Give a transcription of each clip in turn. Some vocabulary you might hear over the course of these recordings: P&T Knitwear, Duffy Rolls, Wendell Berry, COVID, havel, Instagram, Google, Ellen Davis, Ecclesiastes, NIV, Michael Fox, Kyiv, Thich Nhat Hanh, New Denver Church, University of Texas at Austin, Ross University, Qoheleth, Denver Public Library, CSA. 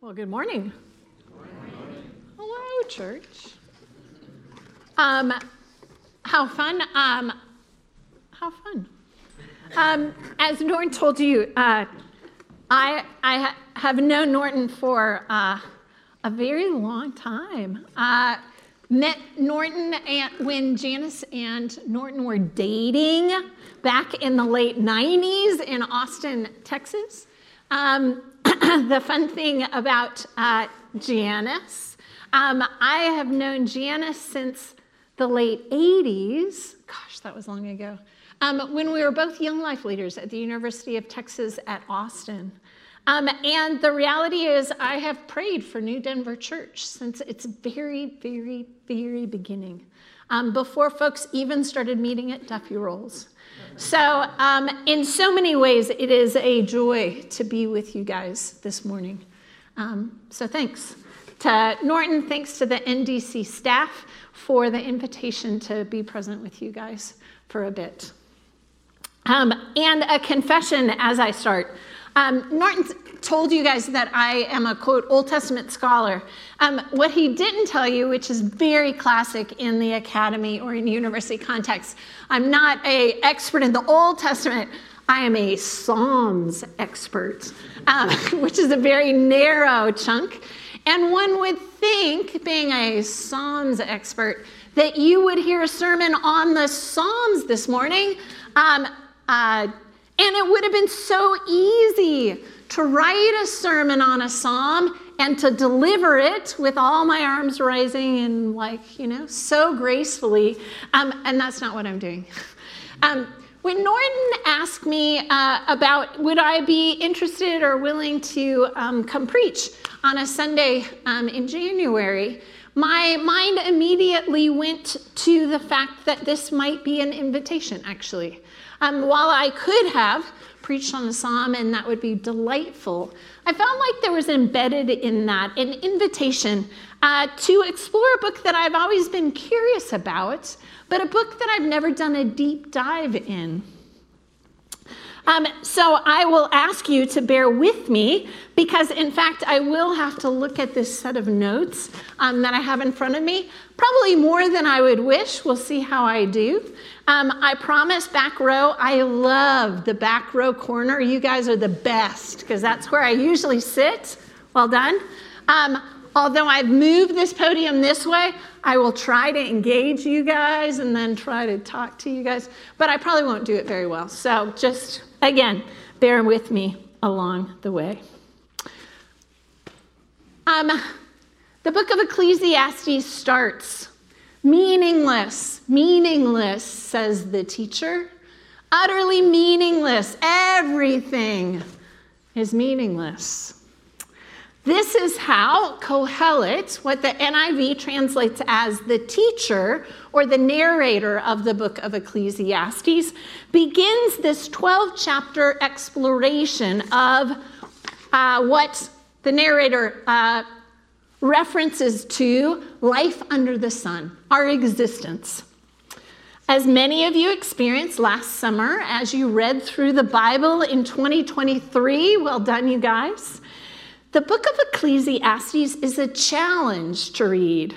Well, good morning. Good morning. Hello, church. How fun. How fun. As Norton told you, I have known Norton for a very long time. Met Norton when Janice and Norton were dating back in the late 90s in Austin, Texas. The fun thing about Janice, I have known Janice since the late 80s. Gosh, that was long ago. When we were both Young Life leaders at the University of Texas at Austin. And the reality is I have prayed for New Denver Church since its very, very, very beginning, before folks even started meeting at Duffy Rolls. So in so many ways, it is a joy to be with you guys this morning. So thanks to Norton, thanks to the NDC staff for the invitation to be present with you guys for a bit. And a confession as I start. Norton told you guys that I am a, quote, Old Testament scholar. What he didn't tell you, which is very classic in the academy or in university context, I'm not an expert in the Old Testament. I am a Psalms expert, which is a very narrow chunk. And one would think, being a Psalms expert, that you would hear a sermon on the Psalms this morning. And it would have been so easy to write a sermon on a psalm and to deliver it with all my arms rising and so gracefully. And that's not what I'm doing. When Norton asked me about would I be interested or willing to come preach on a Sunday in January, my mind immediately went to the fact that this might be an invitation, actually. While I could have preached on the psalm, and that would be delightful, I felt like there was embedded in that an invitation to explore a book that I've always been curious about, but a book that I've never done a deep dive in. So I will ask you to bear with me, because in fact, I will have to look at this set of notes that I have in front of me, probably more than I would wish. We'll see how I do. I promise back row, I love the back row corner. You guys are the best, because that's where I usually sit. Well done. Although I've moved this podium this way, I will try to engage you guys and then try to talk to you guys, but I probably won't do it very well. So just, again, bear with me along the way. The book of Ecclesiastes starts, "Meaningless, meaningless," says the teacher. Utterly meaningless. Everything is meaningless. This is how Qoheleth, what the NIV translates as the teacher or the narrator of the book of Ecclesiastes, begins this 12-chapter exploration of what the narrator references to life under the sun, our existence. As many of you experienced last summer as you read through the Bible in 2023, well done, you guys. The book of Ecclesiastes is a challenge to read.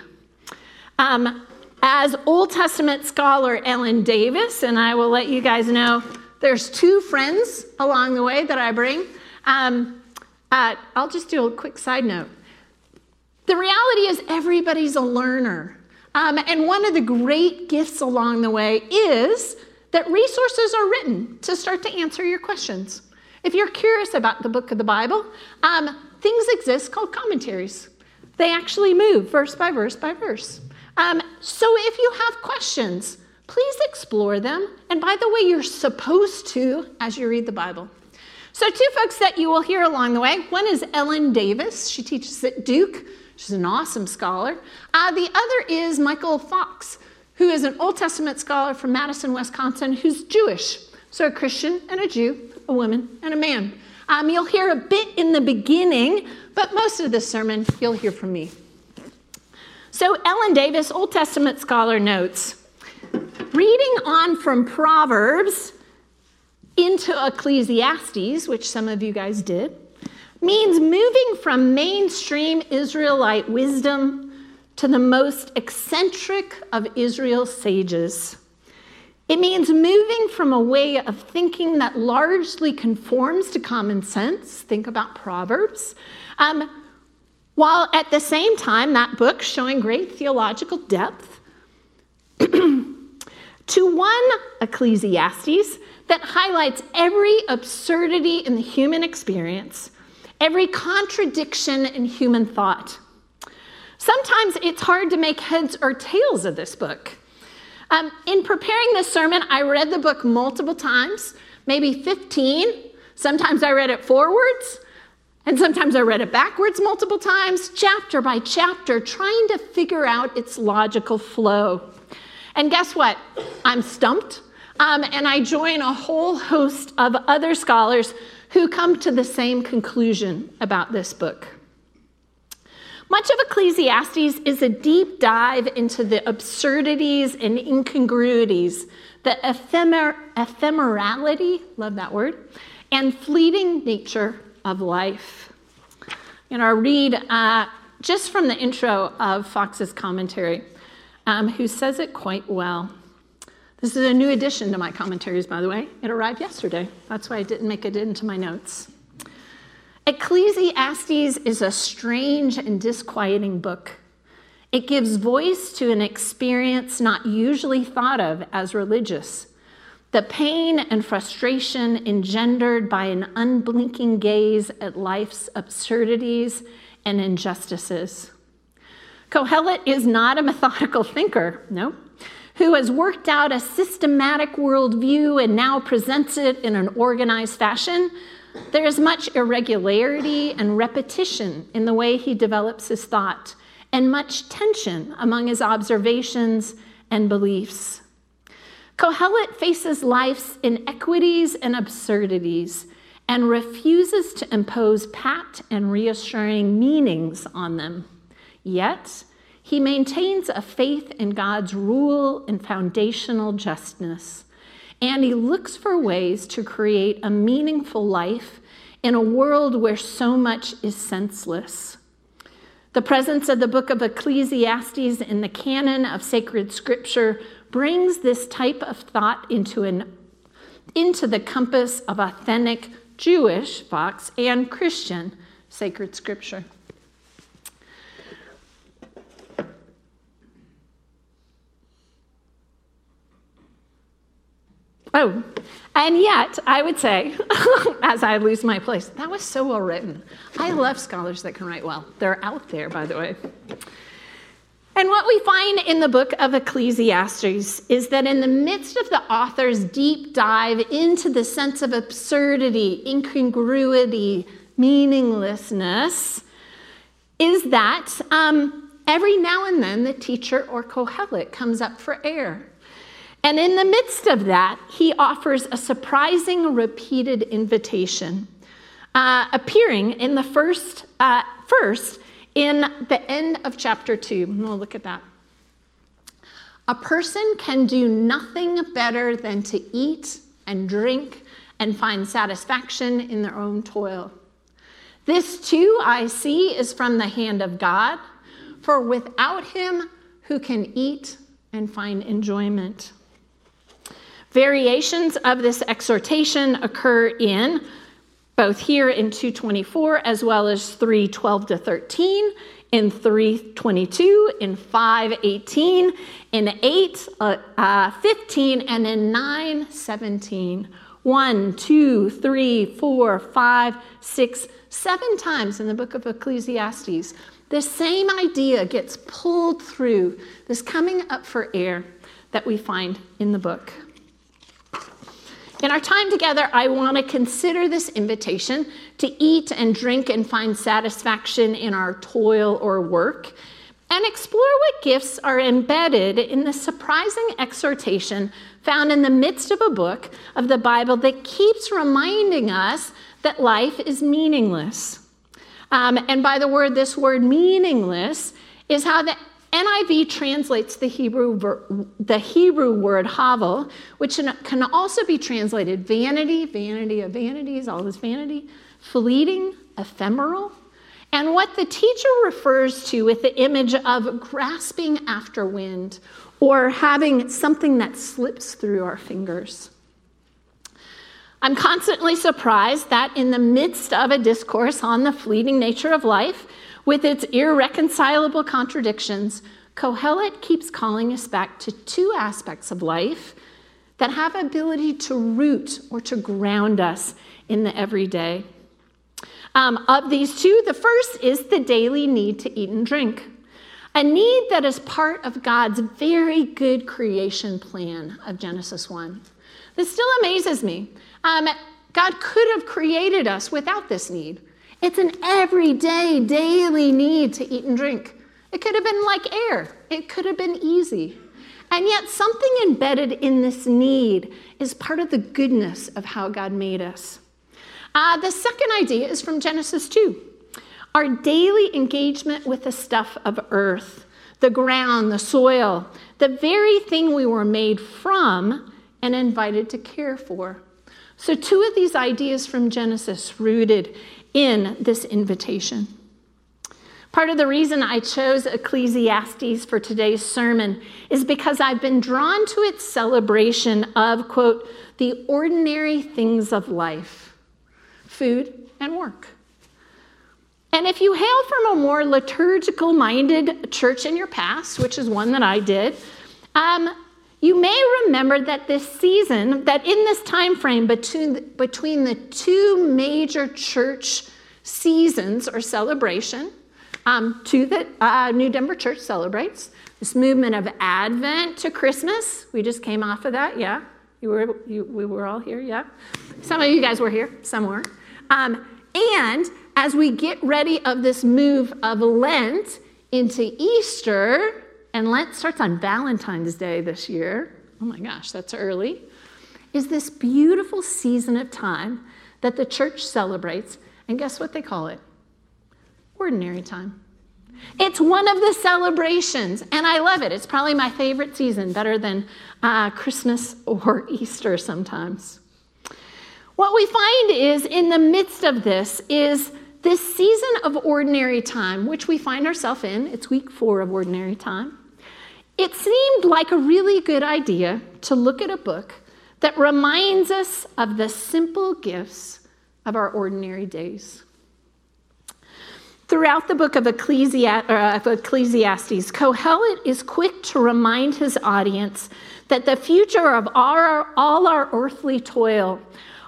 As Old Testament scholar Ellen Davis, and I will let you guys know there's two friends along the way that I bring. I'll just do a quick side note. The reality is everybody's a learner. And one of the great gifts along the way is that resources are written to start to answer your questions. If you're curious about the book of the Bible, things exist called commentaries. They actually move verse by verse by verse. So if you have questions, please explore them. And by the way, you're supposed to as you read the Bible. So two folks that you will hear along the way. One is Ellen Davis. She teaches at Duke. She's an awesome scholar. The other is Michael Fox, who is an Old Testament scholar from Madison, Wisconsin, who's Jewish. So a Christian and a Jew, a woman and a man. You'll hear a bit in the beginning, but most of the sermon you'll hear from me. So Ellen Davis, Old Testament scholar, notes, reading on from Proverbs into Ecclesiastes, which some of you guys did, means moving from mainstream Israelite wisdom to the most eccentric of Israel's sages. It means moving from a way of thinking that largely conforms to common sense, think about Proverbs, while at the same time, that book showing great theological depth, to one Ecclesiastes that highlights every absurdity in the human experience, every contradiction in human thought. Sometimes it's hard to make heads or tails of this book. In preparing this sermon, I read the book multiple times, maybe 15. Sometimes I read it forwards, and sometimes I read it backwards multiple times, chapter by chapter, trying to figure out its logical flow. And guess what? I'm stumped, and I join a whole host of other scholars who come to the same conclusion about this book. Much of Ecclesiastes is a deep dive into the absurdities and incongruities, the ephemerality, love that word, and fleeting nature of life. And I'll read just from the intro of Fox's commentary, who says it quite well. This is a new addition to my commentaries, by the way. It arrived yesterday. That's why I didn't make it into my notes. Ecclesiastes is a strange and disquieting book. It gives voice to an experience not usually thought of as religious. The pain and frustration engendered by an unblinking gaze at life's absurdities and injustices. Qoheleth is not a methodical thinker, no, who has worked out a systematic worldview and now presents it in an organized fashion. There is much irregularity and repetition in the way he develops his thought, and much tension among his observations and beliefs. Qoheleth faces life's inequities and absurdities and refuses to impose pat and reassuring meanings on them. Yet, he maintains a faith in God's rule and foundational justness. And he looks for ways to create a meaningful life in a world where so much is senseless. The presence of the book of Ecclesiastes in the canon of sacred scripture brings this type of thought into the compass of authentic Jewish, Fox, and Christian sacred scripture. Oh, and yet, I would say, as I lose my place, that was so well written. I love scholars that can write well. They're out there, by the way. And what we find in the book of Ecclesiastes is that in the midst of the author's deep dive into the sense of absurdity, incongruity, meaninglessness, is that every now and then the teacher or Qoheleth comes up for air. And in the midst of that, he offers a surprising, repeated invitation, appearing in the first in the end of chapter 2. We'll look at that. A person can do nothing better than to eat and drink and find satisfaction in their own toil. This too I see is from the hand of God, for without him, who can eat and find enjoyment? Variations of this exhortation occur in both here in 2:24 as well as 3:12-13, in 3:22, in 5:18, in 8:15, and in 9:17. 1, 2, 3, 4, 5, 6, 7 times in the book of Ecclesiastes, this same idea gets pulled through, this coming up for air that we find in the book. In our time together, I want to consider this invitation to eat and drink and find satisfaction in our toil or work, and explore what gifts are embedded in the surprising exhortation found in the midst of a book of the Bible that keeps reminding us that life is meaningless. And by the word, this word meaningless is how the NIV translates the Hebrew word havel, which can also be translated vanity of vanities, all is vanity, fleeting, ephemeral, and what the teacher refers to with the image of grasping after wind or having something that slips through our fingers. I'm constantly surprised that in the midst of a discourse on the fleeting nature of life, with its irreconcilable contradictions, Qoheleth keeps calling us back to two aspects of life that have ability to root or to ground us in the everyday. Of these two, the first is the daily need to eat and drink, a need that is part of God's very good creation plan of Genesis 1. This still amazes me. God could have created us without this need. It's an everyday, daily need to eat and drink. It could have been like air. It could have been easy. And yet something embedded in this need is part of the goodness of how God made us. The second idea is from Genesis 2. Our daily engagement with the stuff of earth, the ground, the soil, the very thing we were made from and invited to care for. So two of these ideas from Genesis rooted in this invitation. Part of the reason I chose Ecclesiastes for today's sermon is because I've been drawn to its celebration of, quote, the ordinary things of life, food and work. And if you hail from a more liturgical-minded church in your past, which is one that I did, you may remember that this season, that in this time frame between the two major church seasons or celebration, two that New Denver Church celebrates, this movement of Advent to Christmas. We just came off of that, yeah. We were all here, yeah. Some of you guys were here, some weren't. And as we get ready of this move of Lent into Easter, and Lent starts on Valentine's Day this year. Oh my gosh, that's early. Is this beautiful season of time that the church celebrates. And guess what they call it? Ordinary time. It's one of the celebrations, and I love it. It's probably my favorite season, better than Christmas or Easter sometimes. What we find is in the midst of this is this season of ordinary time, which we find ourselves in. It's week 4 of ordinary time. It seemed like a really good idea to look at a book that reminds us of the simple gifts of our ordinary days. Throughout the book of Ecclesiastes, Qoheleth is quick to remind his audience that the future of all our earthly toil,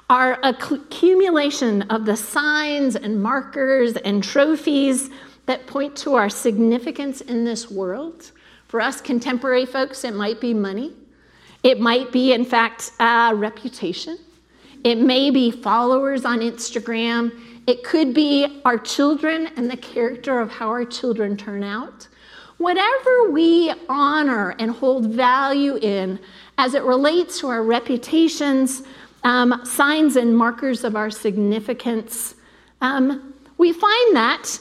our accumulation of the signs and markers and trophies that point to our significance in this world. For us contemporary folks, it might be money. It might be, in fact, reputation. It may be followers on Instagram. It could be our children and the character of how our children turn out. Whatever we honor and hold value in as it relates to our reputations, signs and markers of our significance. We find that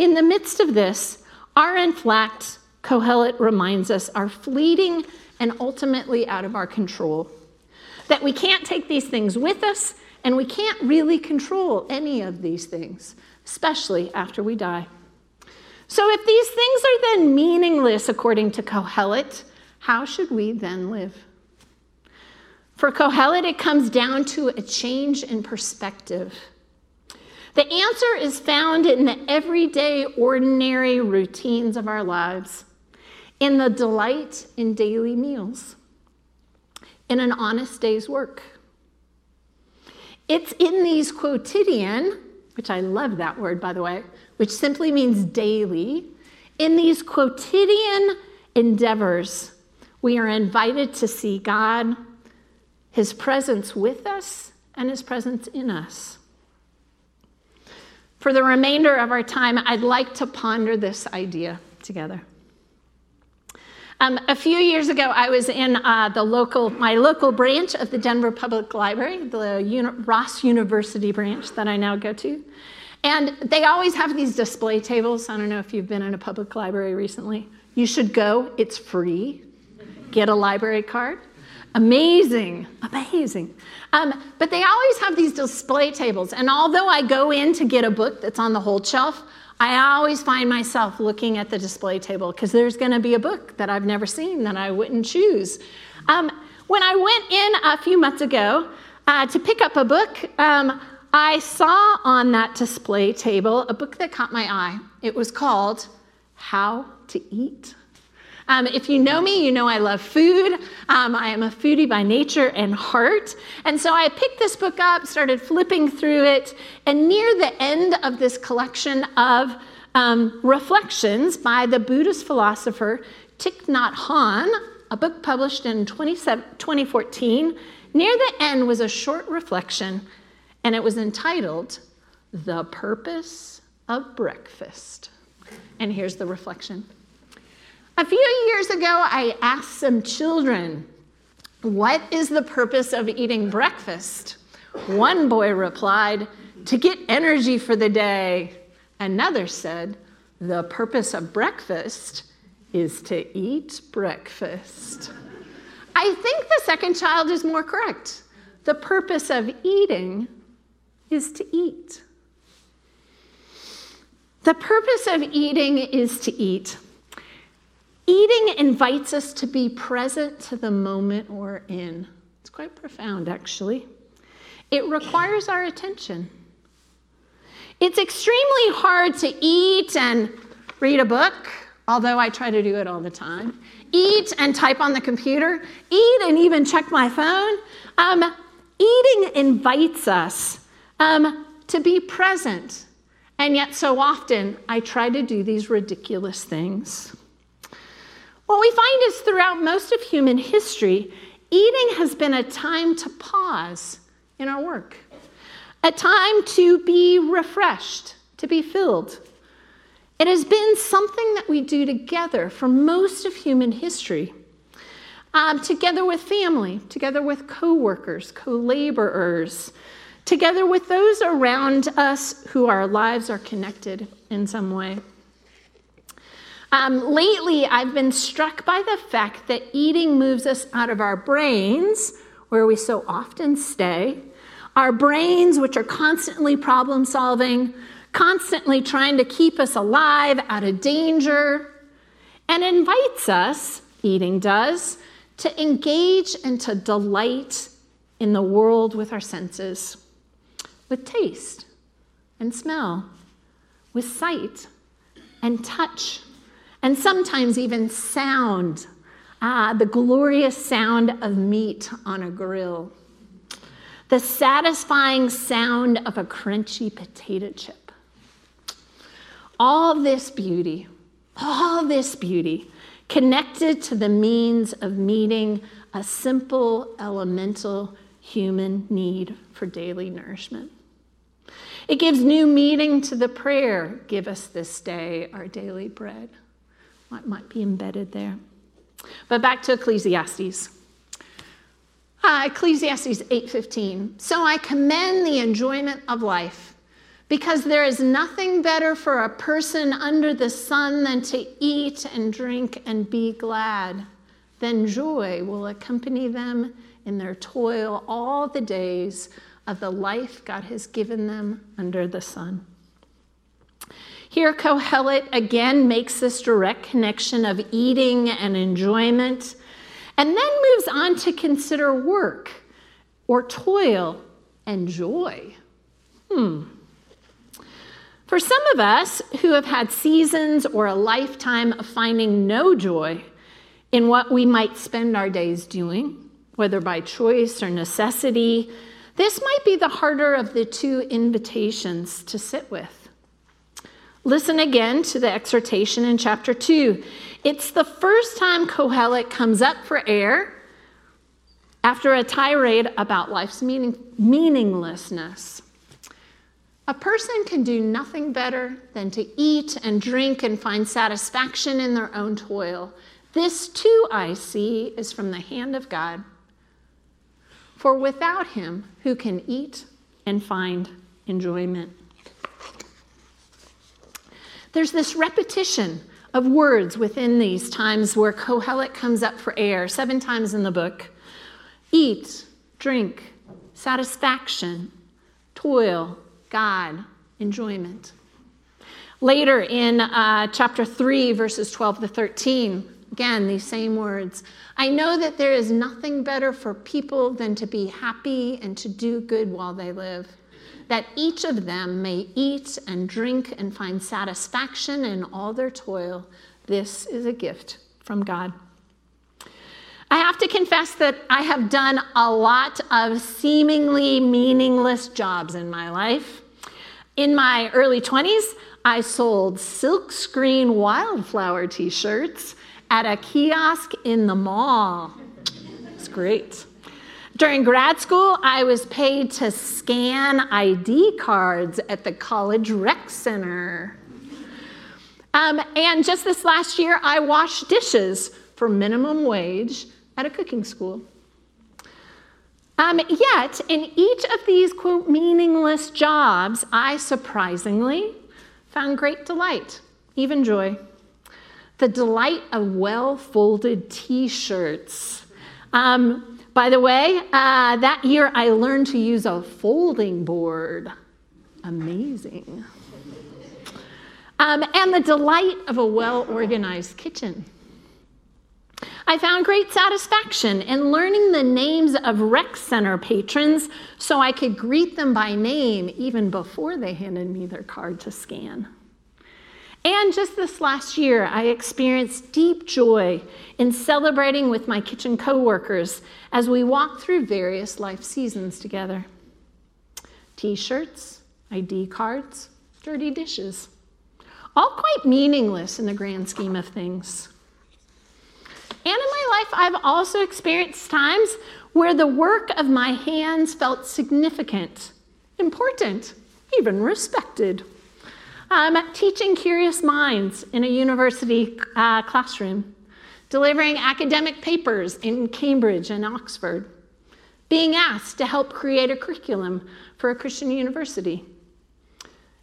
in the midst of this, in fact, Qoheleth reminds us, are fleeting and ultimately out of our control. That we can't take these things with us, and we can't really control any of these things, especially after we die. So if these things are then meaningless according to Qoheleth, how should we then live? For Qoheleth, it comes down to a change in perspective. The answer is found in the everyday, ordinary routines of our lives, in the delight in daily meals, in an honest day's work. It's in these quotidian, which I love that word, by the way, which simply means daily, in these quotidian endeavors, we are invited to see God, his presence with us and his presence in us. For the remainder of our time, I'd like to ponder this idea together. A few years ago, I was in my local branch of the Denver Public Library, the Ross University branch that I now go to. And they always have these display tables. I don't know if you've been in a public library recently. You should go. It's free. Get a library card. Amazing, amazing. But they always have these display tables. And although I go in to get a book that's on the whole shelf, I always find myself looking at the display table because there's going to be a book that I've never seen that I wouldn't choose. When I went in a few months ago to pick up a book, I saw on that display table a book that caught my eye. It was called How to Eat. If you know me, you know I love food. I am a foodie by nature and heart. And so I picked this book up, started flipping through it, and near the end of this collection of reflections by the Buddhist philosopher Thich Nhat Hanh, a book published in 2014, near the end was a short reflection, and it was entitled, The Purpose of Breakfast. And here's the reflection. A few years ago, I asked some children, what is the purpose of eating breakfast? One boy replied, to get energy for the day. Another said, the purpose of breakfast is to eat breakfast. I think the second child is more correct. The purpose of eating is to eat. The purpose of eating is to eat. Eating invites us to be present to the moment we're in. It's quite profound, actually. It requires our attention. It's extremely hard to eat and read a book, although I try to do it all the time. Eat and type on the computer. Eat and even check my phone. Eating invites us to be present. And yet so often, I try to do these ridiculous things. What we find is throughout most of human history, eating has been a time to pause in our work, a time to be refreshed, to be filled. It has been something that we do together for most of human history, together with family, together with co-workers, co-laborers, together with those around us who our lives are connected in some way. Lately, I've been struck by the fact that eating moves us out of our brains, where we so often stay, our brains, which are constantly problem solving, constantly trying to keep us alive, out of danger, and invites us, eating does, to engage and to delight in the world with our senses, with taste and smell, with sight and touch. And sometimes even sound, the glorious sound of meat on a grill, the satisfying sound of a crunchy potato chip. All this beauty, connected to the means of meeting a simple, elemental human need for daily nourishment. It gives new meaning to the prayer, give us this day our daily bread. What might be embedded there. But back to Ecclesiastes. Ecclesiastes 8:15. So I commend the enjoyment of life, because there is nothing better for a person under the sun than to eat and drink and be glad. Then joy will accompany them in their toil all the days of the life God has given them under the sun. Here, Qoheleth again makes this direct connection of eating and enjoyment, and then moves on to consider work or toil and joy. For some of us who have had seasons or a lifetime of finding no joy in what we might spend our days doing, whether by choice or necessity, this might be the harder of the two invitations to sit with. Listen again to the exhortation in chapter 2. It's the first time Qoheleth comes up for air after a tirade about life's meaninglessness. A person can do nothing better than to eat and drink and find satisfaction in their own toil. This too, I see, is from the hand of God. For without him, who can eat and find enjoyment? There's this repetition of words within these times where Qoheleth comes up for air, 7 times in the book. eat, drink, satisfaction, toil, God, enjoyment. Later in chapter 3, verses 12 to 13, again, these same words. I know that there is nothing better for people than to be happy and to do good while they live, that each of them may eat and drink and find satisfaction in all their toil. This is a gift from God. I have to confess that I have done a lot of seemingly meaningless jobs in my life. In my early 20s, I sold silkscreen wildflower t-shirts at a kiosk in the mall. It's great. During grad school, I was paid to scan ID cards at the college rec center. And just this last year, I washed dishes for minimum wage at a cooking school. Yet, in each of these, quote, meaningless jobs, I surprisingly found great delight, even joy. The delight of well-folded t-shirts. By the way, that year I learned to use a folding board. Amazing. And the delight of a well-organized kitchen. I found great satisfaction in learning the names of rec center patrons so I could greet them by name even before they handed me their card to scan. And just this last year, I experienced deep joy in celebrating with my kitchen coworkers as we walked through various life seasons together. T-shirts, ID cards, dirty dishes. All quite meaningless in the grand scheme of things. And in my life, I've also experienced times where the work of my hands felt significant, important, even respected. Teaching curious minds in a university classroom, delivering academic papers in Cambridge and Oxford, being asked to help create a curriculum for a Christian university.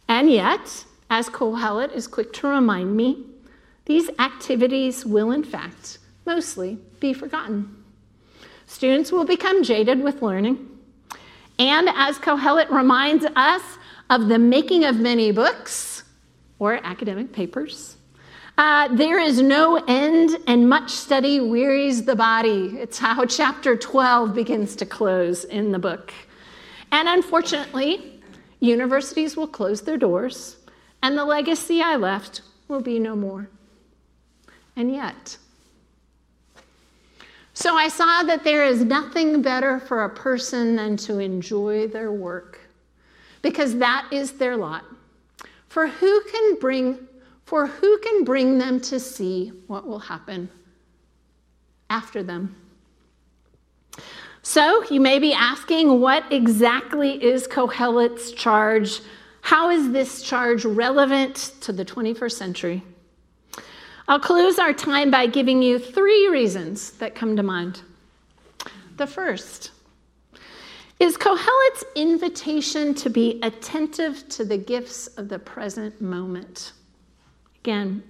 And yet, as Qoheleth is quick to remind me, these activities will, in fact, mostly be forgotten. Students will become jaded with learning. And as Qoheleth reminds us of the making of many books or academic papers, there is no end and much study wearies the body. It's how chapter 12 begins to close in the book. And unfortunately, universities will close their doors and the legacy I left will be no more. And yet, so I saw that there is nothing better for a person than to enjoy their work, because that is their lot. For who can bring them to see what will happen after them? So you may be asking, what exactly is Qoheleth's charge? How is this charge relevant to the 21st century? I'll close our time by giving you three reasons that come to mind. The first is Qoheleth's invitation to be attentive to the gifts of the present moment. Again,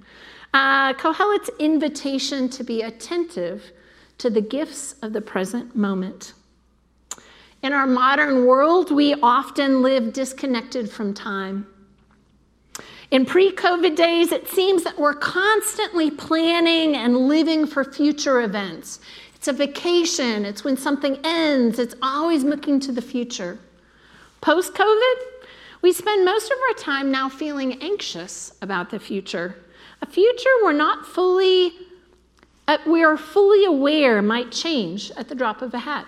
Qoheleth's invitation to be attentive to the gifts of the present moment. In our modern world, we often live disconnected from time. In pre-COVID days, it seems that we're constantly planning and living for future events. It's a vacation. It's when something ends. It's always looking to the future. Post-COVID, we spend most of our time now feeling anxious about the future, a future we are fully aware might change at the drop of a hat.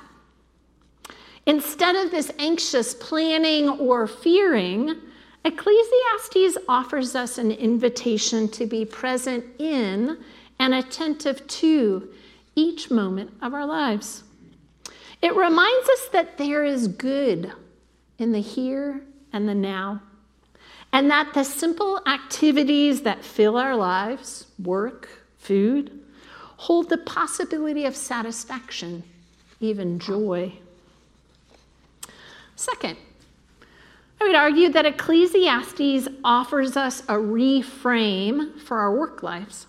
Instead of this anxious planning or fearing, Ecclesiastes offers us an invitation to be present in and attentive to each moment of our lives. It reminds us that there is good in the here and the now, and that the simple activities that fill our lives, work, food, hold the possibility of satisfaction, even joy. Second, I would argue that Ecclesiastes offers us a reframe for our work lives.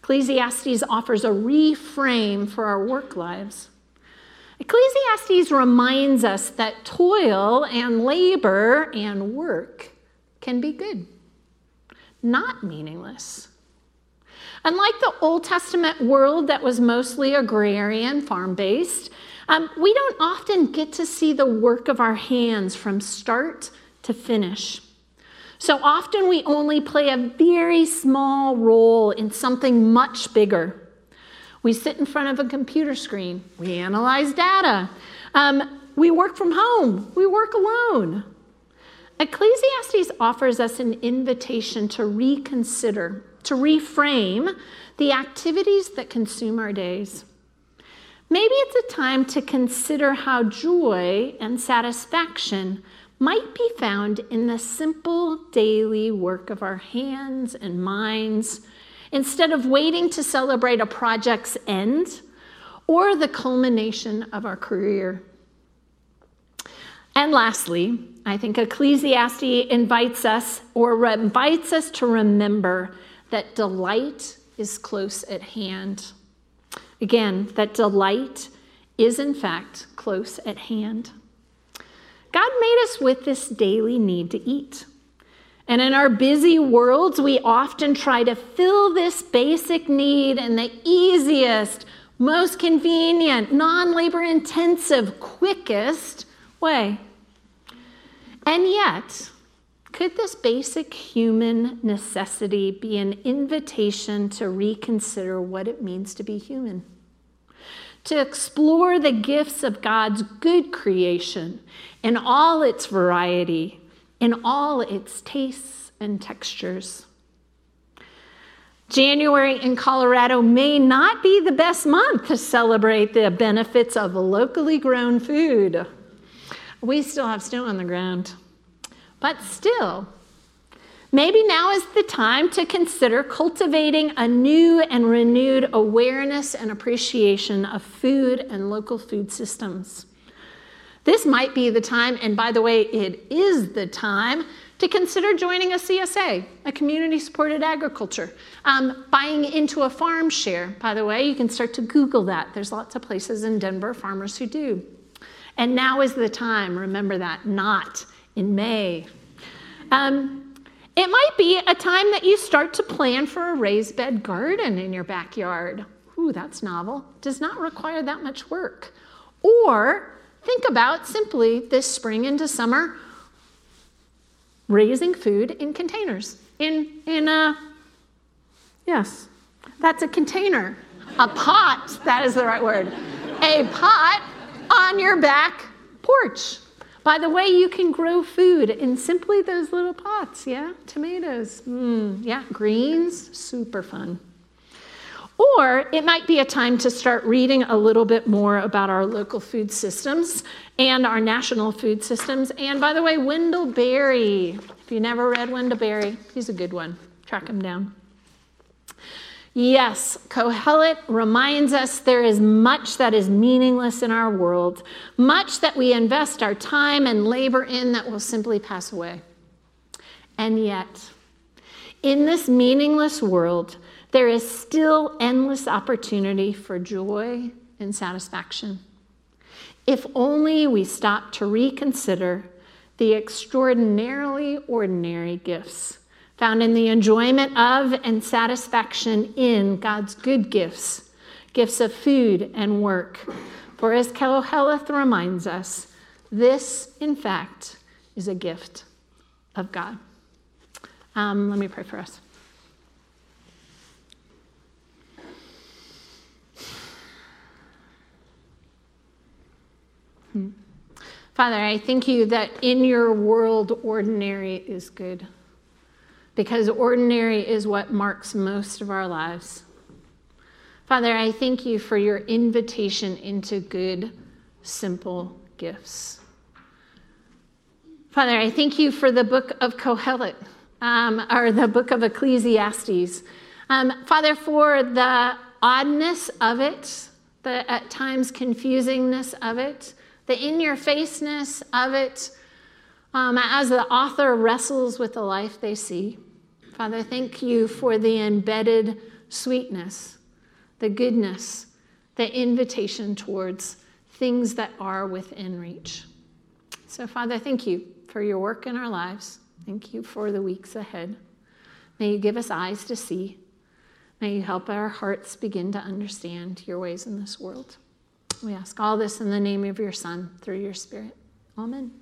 Ecclesiastes offers a reframe for our work lives. Ecclesiastes reminds us that toil and labor and work can be good, not meaningless. Unlike the Old Testament world that was mostly agrarian, farm-based, we don't often get to see the work of our hands from start to finish. So often we only play a very small role in something much bigger. We sit in front of a computer screen. We analyze data. We work from home. We work alone. Ecclesiastes offers us an invitation to reconsider, to reframe the activities that consume our days. Maybe it's a time to consider how joy and satisfaction might be found in the simple daily work of our hands and minds, instead of waiting to celebrate a project's end or the culmination of our career. And lastly, I think Ecclesiastes invites us to remember that delight is close at hand. Again, that delight is in fact close at hand. God made us with this daily need to eat. And in our busy worlds, we often try to fill this basic need in the easiest, most convenient, non-labor intensive, quickest way. And yet, could this basic human necessity be an invitation to reconsider what it means to be human? To explore the gifts of God's good creation in all its variety, in all its tastes and textures. January in Colorado may not be the best month to celebrate the benefits of locally grown food. We still have snow on the ground. But still, maybe now is the time to consider cultivating a new and renewed awareness and appreciation of food and local food systems. This might be the time, and by the way, it is the time, to consider joining a CSA, a community-supported agriculture, buying into a farm share. By the way, you can start to Google that. There's lots of places in Denver, farmers who do. And now is the time, remember that, not in May. It might be a time that you start to plan for a raised bed garden in your backyard. Ooh, that's novel. Does not require that much work. Or think about simply this spring into summer raising food in containers. Yes, that's a container. A pot, that is the right word. A pot on your back porch. By the way, you can grow food in simply those little pots, yeah? Tomatoes, greens, super fun. Or it might be a time to start reading a little bit more about our local food systems and our national food systems. And by the way, Wendell Berry, if you never read Wendell Berry, he's a good one. Track him down. Yes, Qoheleth reminds us there is much that is meaningless in our world, much that we invest our time and labor in that will simply pass away. And yet, in this meaningless world, there is still endless opportunity for joy and satisfaction, if only we stop to reconsider the extraordinarily ordinary gifts found in the enjoyment of and satisfaction in God's good gifts, gifts of food and work. For as Qoheleth reminds us, this, in fact, is a gift of God. Let me pray for us. Father, I thank you that in your world, ordinary is good, because ordinary is what marks most of our lives. Father, I thank you for your invitation into good, simple gifts. Father, I thank you for the book of Qoheleth, or the book of Ecclesiastes. Father, for the oddness of it, the at times confusingness of it, the in-your-faceness of it, as the author wrestles with the life they see. Father, thank you for the embedded sweetness, the goodness, the invitation towards things that are within reach. So, Father, thank you for your work in our lives. Thank you for the weeks ahead. May you give us eyes to see. May you help our hearts begin to understand your ways in this world. We ask all this in the name of your Son, through your Spirit. Amen.